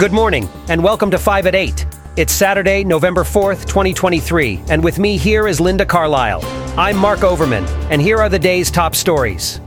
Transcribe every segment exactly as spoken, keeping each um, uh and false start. Good morning, and welcome to five at eight. It's Saturday, November fourth, twenty twenty-three, and with me here is Linda Carlisle. I'm Mark Overman, and here are the day's top stories.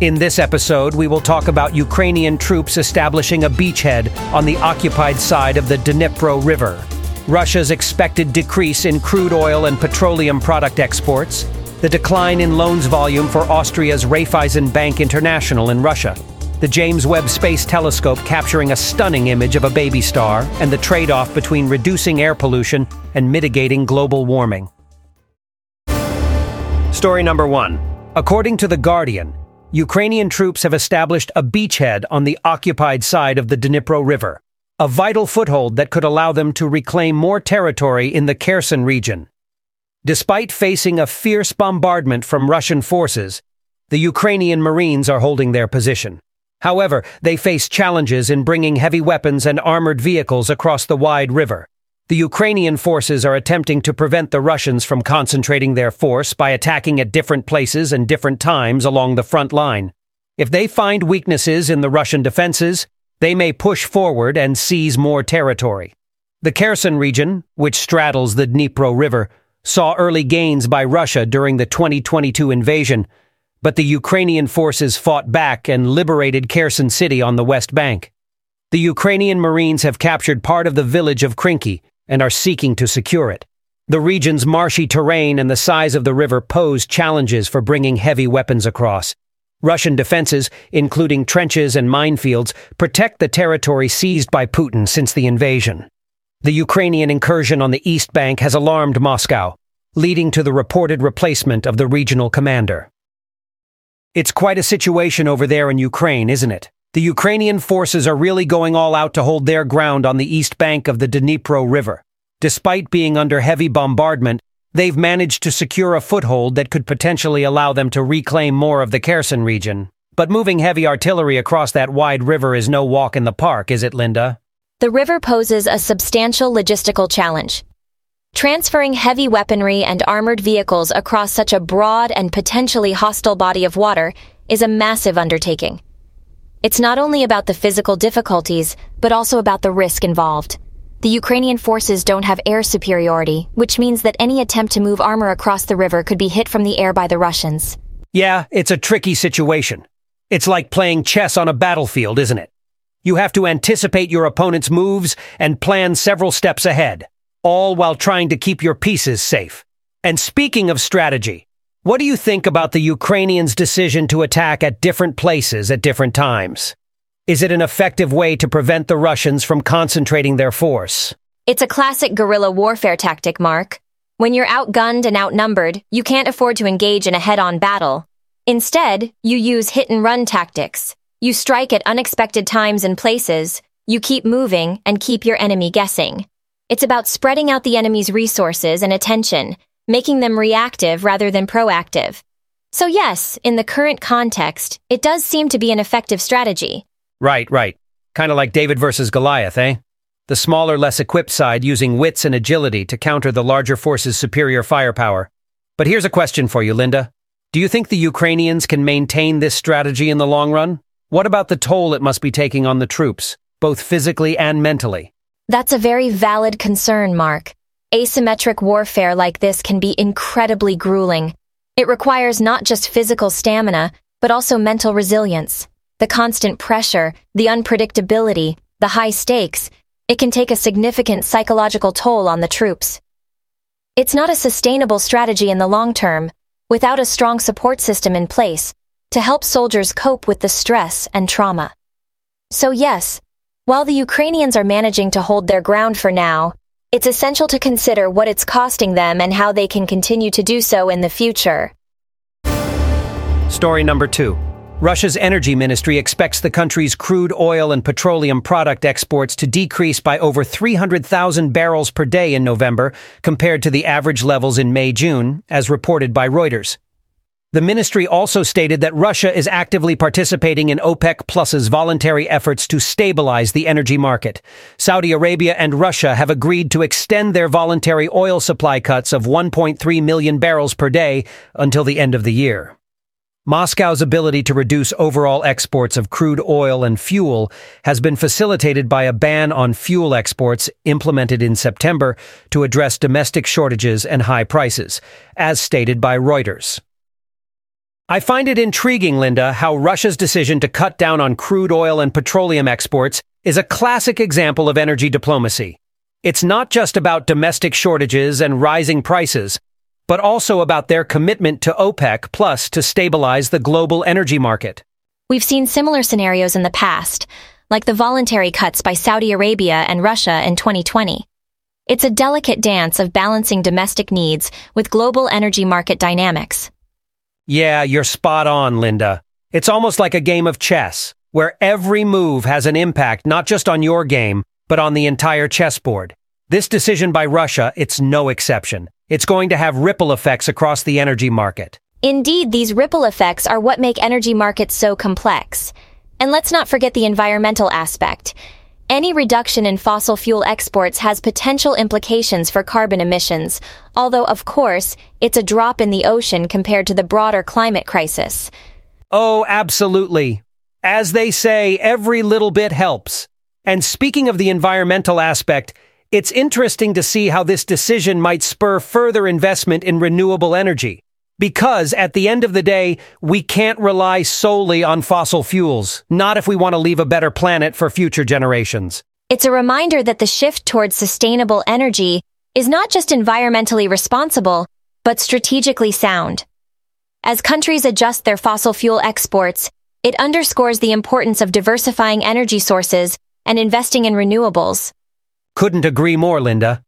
In this episode, we will talk about Ukrainian troops establishing a beachhead on the occupied side of the Dnipro River, Russia's expected decrease in crude oil and petroleum product exports, the decline in loans volume for Austria's Raiffeisen Bank International in Russia, the James Webb Space Telescope capturing a stunning image of a baby star, and the trade-off between reducing air pollution and mitigating global warming. Story number one. According to The Guardian, Ukrainian troops have established a beachhead on the occupied side of the Dnipro River, a vital foothold that could allow them to reclaim more territory in the Kherson region. Despite facing a fierce bombardment from Russian forces, the Ukrainian Marines are holding their position. However, they face challenges in bringing heavy weapons and armored vehicles across the wide river. The Ukrainian forces are attempting to prevent the Russians from concentrating their force by attacking at different places and different times along the front line. If they find weaknesses in the Russian defenses, they may push forward and seize more territory. The Kherson region, which straddles the Dnipro River, saw early gains by Russia during the twenty twenty-two invasion, but the Ukrainian forces fought back and liberated Kherson city on the West Bank. The Ukrainian Marines have captured part of the village of Krinki and are seeking to secure it. The region's marshy terrain and the size of the river pose challenges for bringing heavy weapons across. Russian defenses, including trenches and minefields, protect the territory seized by Putin since the invasion. The Ukrainian incursion on the East Bank has alarmed Moscow, leading to the reported replacement of the regional commander. It's quite a situation over there in Ukraine, isn't it? The Ukrainian forces are really going all out to hold their ground on the east bank of the Dnipro River. Despite being under heavy bombardment, they've managed to secure a foothold that could potentially allow them to reclaim more of the Kherson region. But moving heavy artillery across that wide river is no walk in the park, is it, Linda? The river poses a substantial logistical challenge. Transferring heavy weaponry and armored vehicles across such a broad and potentially hostile body of water is a massive undertaking. It's not only about the physical difficulties, but also about the risk involved. The Ukrainian forces don't have air superiority, which means that any attempt to move armor across the river could be hit from the air by the Russians. Yeah, it's a tricky situation. It's like playing chess on a battlefield, isn't it? You have to anticipate your opponent's moves and plan several steps ahead, all while trying to keep your pieces safe. And speaking of strategy, what do you think about the Ukrainians' decision to attack at different places at different times? Is it an effective way to prevent the Russians from concentrating their force? It's a classic guerrilla warfare tactic, Mark. When you're outgunned and outnumbered, you can't afford to engage in a head-on battle. Instead, you use hit-and-run tactics. You strike at unexpected times and places. You keep moving and keep your enemy guessing. It's about spreading out the enemy's resources and attention, making them reactive rather than proactive. So yes, in the current context, it does seem to be an effective strategy. Right, right. Kind of like David versus Goliath, eh? The smaller, less equipped side using wits and agility to counter the larger force's superior firepower. But here's a question for you, Linda. Do you think the Ukrainians can maintain this strategy in the long run? What about the toll it must be taking on the troops, both physically and mentally? That's a very valid concern, Mark. Asymmetric warfare like this can be incredibly grueling. It requires not just physical stamina, but also mental resilience. The constant pressure, the unpredictability, the high stakes, it can take a significant psychological toll on the troops. It's not a sustainable strategy in the long term, without a strong support system in place, to help soldiers cope with the stress and trauma. So yes, while the Ukrainians are managing to hold their ground for now, it's essential to consider what it's costing them and how they can continue to do so in the future. Story number two. Russia's energy ministry expects the country's crude oil and petroleum product exports to decrease by over three hundred thousand barrels per day in November compared to the average levels in May-June, as reported by Reuters. The ministry also stated that Russia is actively participating in OPEC Plus's voluntary efforts to stabilize the energy market. Saudi Arabia and Russia have agreed to extend their voluntary oil supply cuts of one point three million barrels per day until the end of the year. Moscow's ability to reduce overall exports of crude oil and fuel has been facilitated by a ban on fuel exports implemented in September to address domestic shortages and high prices, as stated by Reuters. I find it intriguing, Linda, how Russia's decision to cut down on crude oil and petroleum exports is a classic example of energy diplomacy. It's not just about domestic shortages and rising prices, but also about their commitment to OPEC Plus to stabilize the global energy market. We've seen similar scenarios in the past, like the voluntary cuts by Saudi Arabia and Russia in twenty twenty. It's a delicate dance of balancing domestic needs with global energy market dynamics. Yeah, you're spot on, Linda. It's almost like a game of chess, where every move has an impact not just on your game, but on the entire chessboard. This decision by Russia, it's no exception. It's going to have ripple effects across the energy market. Indeed, these ripple effects are what make energy markets so complex. And let's not forget the environmental aspect. Any reduction in fossil fuel exports has potential implications for carbon emissions, although, of course, it's a drop in the ocean compared to the broader climate crisis. Oh, absolutely. As they say, every little bit helps. And speaking of the environmental aspect, it's interesting to see how this decision might spur further investment in renewable energy, because at the end of the day, we can't rely solely on fossil fuels, not if we want to leave a better planet for future generations. It's a reminder that the shift towards sustainable energy is not just environmentally responsible, but strategically sound. As countries adjust their fossil fuel exports, it underscores the importance of diversifying energy sources and investing in renewables. Couldn't agree more, Linda.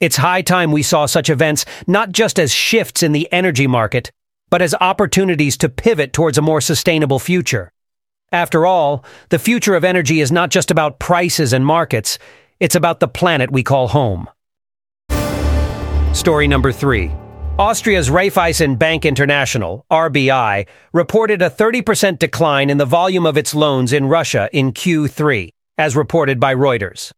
It's high time we saw such events not just as shifts in the energy market, but as opportunities to pivot towards a more sustainable future. After all, the future of energy is not just about prices and markets, it's about the planet we call home. Story number three. Austria's Raiffeisen Bank International, R B I, reported a thirty percent decline in the volume of its loans in Russia in Q three, as reported by Reuters.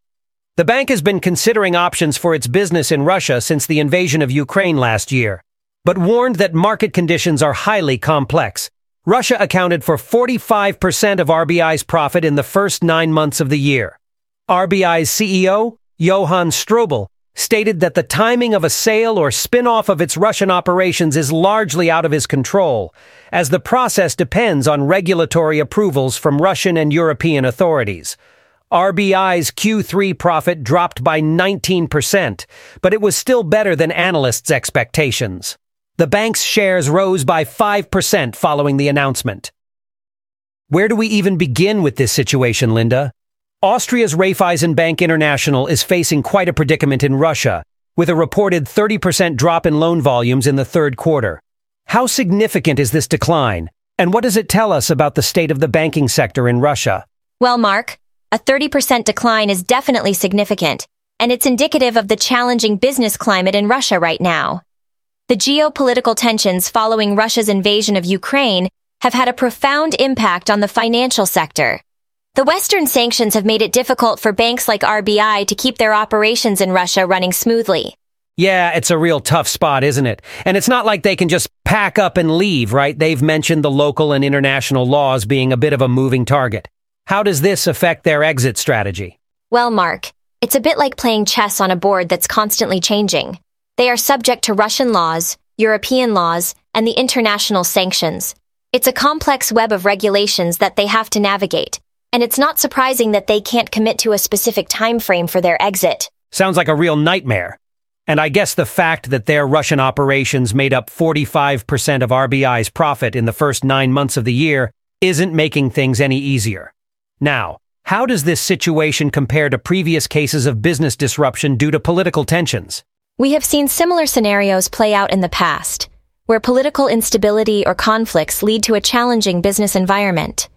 The bank has been considering options for its business in Russia since the invasion of Ukraine last year, but warned that market conditions are highly complex. Russia accounted for forty-five percent of R B I's profit in the first nine months of the year. R B I's C E O, Johann Strobel, stated that the timing of a sale or spin-off of its Russian operations is largely out of his control, as the process depends on regulatory approvals from Russian and European authorities. R B I's Q three profit dropped by nineteen percent, but it was still better than analysts' expectations. The bank's shares rose by five percent following the announcement. Where do we even begin with this situation, Linda? Austria's Raiffeisen Bank International is facing quite a predicament in Russia, with a reported thirty percent drop in loan volumes in the third quarter. How significant is this decline, and what does it tell us about the state of the banking sector in Russia? Well, Mark, a thirty percent decline is definitely significant, and it's indicative of the challenging business climate in Russia right now. The geopolitical tensions following Russia's invasion of Ukraine have had a profound impact on the financial sector. The Western sanctions have made it difficult for banks like R B I to keep their operations in Russia running smoothly. Yeah, it's a real tough spot, isn't it? And it's not like they can just pack up and leave, right? They've mentioned the local and international laws being a bit of a moving target. How does this affect their exit strategy? Well, Mark, it's a bit like playing chess on a board that's constantly changing. They are subject to Russian laws, European laws, and the international sanctions. It's a complex web of regulations that they have to navigate, and it's not surprising that they can't commit to a specific time frame for their exit. Sounds like a real nightmare. And I guess the fact that their Russian operations made up forty-five percent of R B I's profit in the first nine months of the year isn't making things any easier. Now, how does this situation compare to previous cases of business disruption due to political tensions? We have seen similar scenarios play out in the past, where political instability or conflicts lead to a challenging business environment.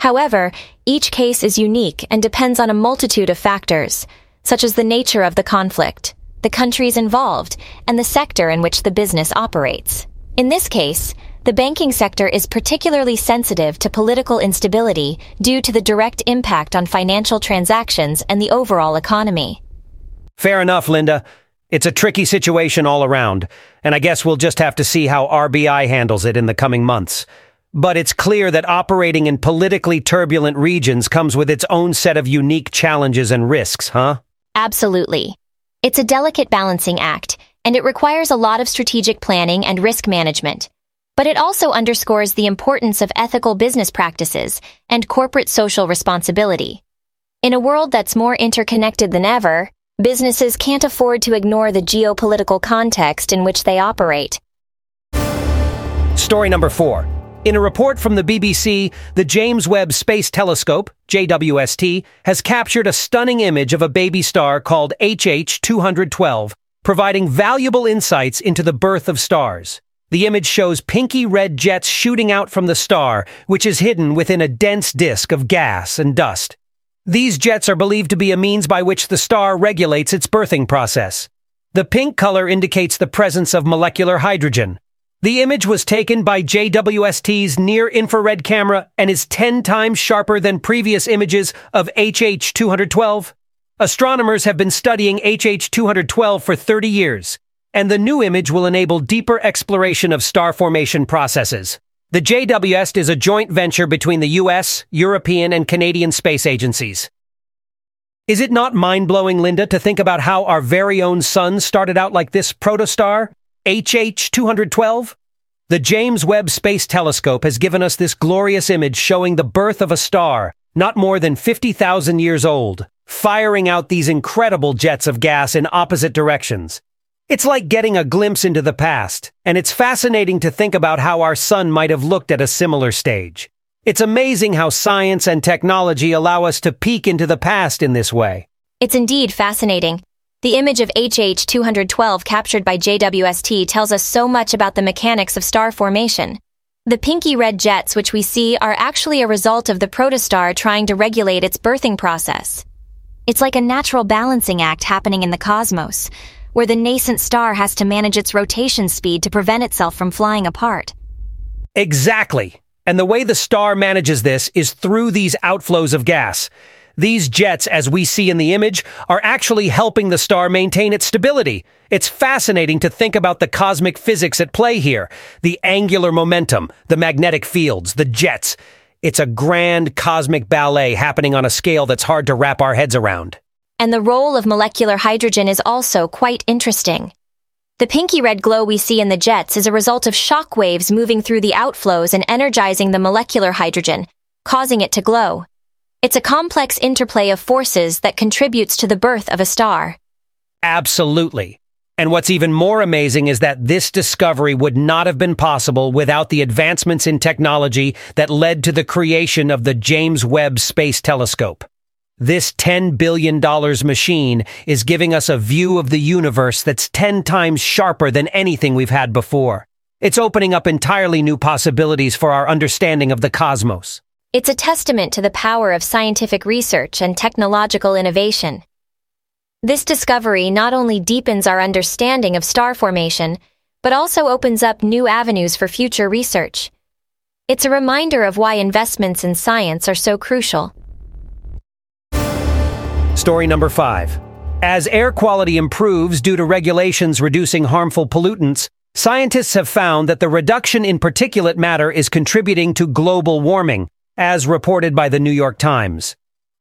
However, each case is unique and depends on a multitude of factors, such as the nature of the conflict, the countries involved, and the sector in which the business operates. In this case, the banking sector is particularly sensitive to political instability due to the direct impact on financial transactions and the overall economy. Fair enough, Linda. It's a tricky situation all around, and I guess we'll just have to see how R B I handles it in the coming months. But it's clear that operating in politically turbulent regions comes with its own set of unique challenges and risks, huh? Absolutely. It's a delicate balancing act, and it requires a lot of strategic planning and risk management. But it also underscores the importance of ethical business practices and corporate social responsibility. In a world that's more interconnected than ever, businesses can't afford to ignore the geopolitical context in which they operate. Story number four. In a report from the B B C, the James Webb Space Telescope, J W S T, has captured a stunning image of a baby star called H H two twelve, providing valuable insights into the birth of stars. The image shows pinky red jets shooting out from the star, which is hidden within a dense disk of gas and dust. These jets are believed to be a means by which the star regulates its birthing process. The pink color indicates the presence of molecular hydrogen. The image was taken by J W S T's near-infrared camera and is ten times sharper than previous images of H H two twelve. Astronomers have been studying H H two twelve for thirty years, and the new image will enable deeper exploration of star formation processes. The J W S T is a joint venture between the U S, European, and Canadian space agencies. Is it not mind-blowing, Linda, to think about how our very own sun started out like this protostar? H H two twelve? The James Webb Space Telescope has given us this glorious image showing the birth of a star, not more than fifty thousand years old, firing out these incredible jets of gas in opposite directions. It's like getting a glimpse into the past, and it's fascinating to think about how our sun might have looked at a similar stage. It's amazing how science and technology allow us to peek into the past in this way. It's indeed fascinating. The image of H H two twelve captured by J W S T tells us so much about the mechanics of star formation. The pinky red jets which we see are actually a result of the protostar trying to regulate its birthing process. It's like a natural balancing act happening in the cosmos, where the nascent star has to manage its rotation speed to prevent itself from flying apart. Exactly. And the way the star manages this is through these outflows of gas. These jets, as we see in the image, are actually helping the star maintain its stability. It's fascinating to think about the cosmic physics at play here. The angular momentum, the magnetic fields, the jets. It's a grand cosmic ballet happening on a scale that's hard to wrap our heads around. And the role of molecular hydrogen is also quite interesting. The pinky red glow we see in the jets is a result of shock waves moving through the outflows and energizing the molecular hydrogen, causing it to glow. It's a complex interplay of forces that contributes to the birth of a star. Absolutely. And what's even more amazing is that this discovery would not have been possible without the advancements in technology that led to the creation of the James Webb Space Telescope. This ten billion dollars machine is giving us a view of the universe that's ten times sharper than anything we've had before. It's opening up entirely new possibilities for our understanding of the cosmos. It's a testament to the power of scientific research and technological innovation. This discovery not only deepens our understanding of star formation, but also opens up new avenues for future research. It's a reminder of why investments in science are so crucial. Story number five. As air quality improves due to regulations reducing harmful pollutants, scientists have found that the reduction in particulate matter is contributing to global warming, as reported by the New York Times.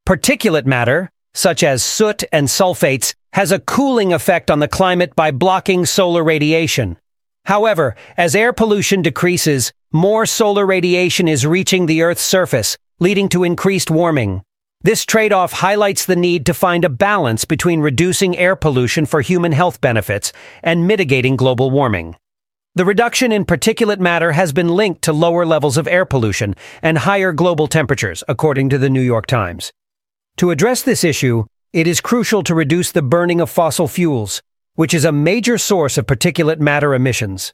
Particulate matter, such as soot and sulfates, has a cooling effect on the climate by blocking solar radiation. However, as air pollution decreases, more solar radiation is reaching the Earth's surface, leading to increased warming. This trade-off highlights the need to find a balance between reducing air pollution for human health benefits and mitigating global warming. The reduction in particulate matter has been linked to lower levels of air pollution and higher global temperatures, according to the New York Times. To address this issue, it is crucial to reduce the burning of fossil fuels, which is a major source of particulate matter emissions.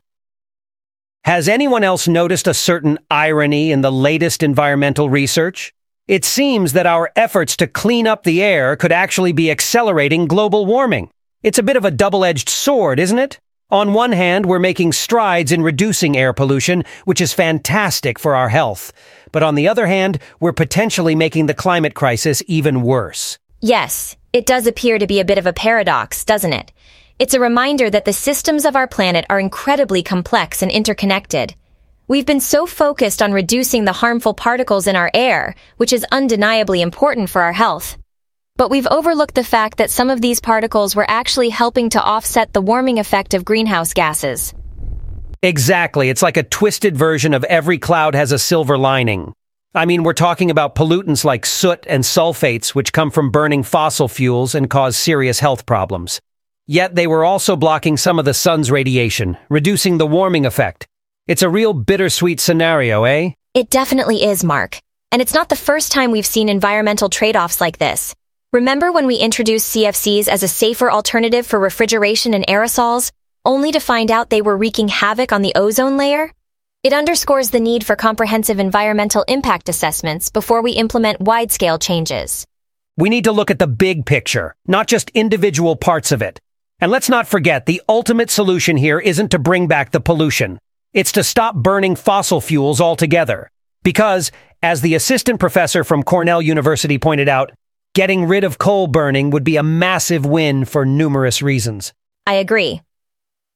Has anyone else noticed a certain irony in the latest environmental research? It seems that our efforts to clean up the air could actually be accelerating global warming. It's a bit of a double-edged sword, isn't it? On one hand, we're making strides in reducing air pollution, which is fantastic for our health. But on the other hand, we're potentially making the climate crisis even worse. Yes, it does appear to be a bit of a paradox, doesn't it? It's a reminder that the systems of our planet are incredibly complex and interconnected. We've been so focused on reducing the harmful particles in our air, which is undeniably important for our health. But we've overlooked the fact that some of these particles were actually helping to offset the warming effect of greenhouse gases. Exactly. It's like a twisted version of every cloud has a silver lining. I mean, we're talking about pollutants like soot and sulfates, which come from burning fossil fuels and cause serious health problems. Yet they were also blocking some of the sun's radiation, reducing the warming effect. It's a real bittersweet scenario, eh? It definitely is, Mark. And it's not the first time we've seen environmental trade-offs like this. Remember when we introduced C F Cs as a safer alternative for refrigeration and aerosols, only to find out they were wreaking havoc on the ozone layer? It underscores the need for comprehensive environmental impact assessments before we implement wide-scale changes. We need to look at the big picture, not just individual parts of it. And let's not forget, the ultimate solution here isn't to bring back the pollution. It's to stop burning fossil fuels altogether. Because, as the assistant professor from Cornell University pointed out, getting rid of coal burning would be a massive win for numerous reasons. I agree.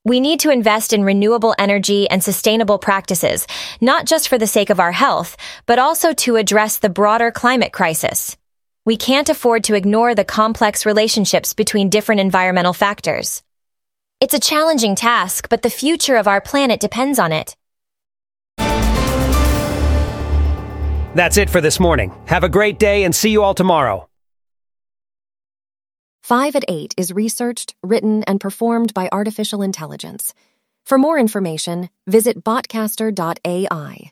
We need to invest in renewable energy and sustainable practices, not just for the sake of our health, but also to address the broader climate crisis. We can't afford to ignore the complex relationships between different environmental factors. It's a challenging task, but the future of our planet depends on it. That's it for this morning. Have a great day and see you all tomorrow. Five at Eight is researched, written, and performed by artificial intelligence. For more information, visit botcaster dot A I.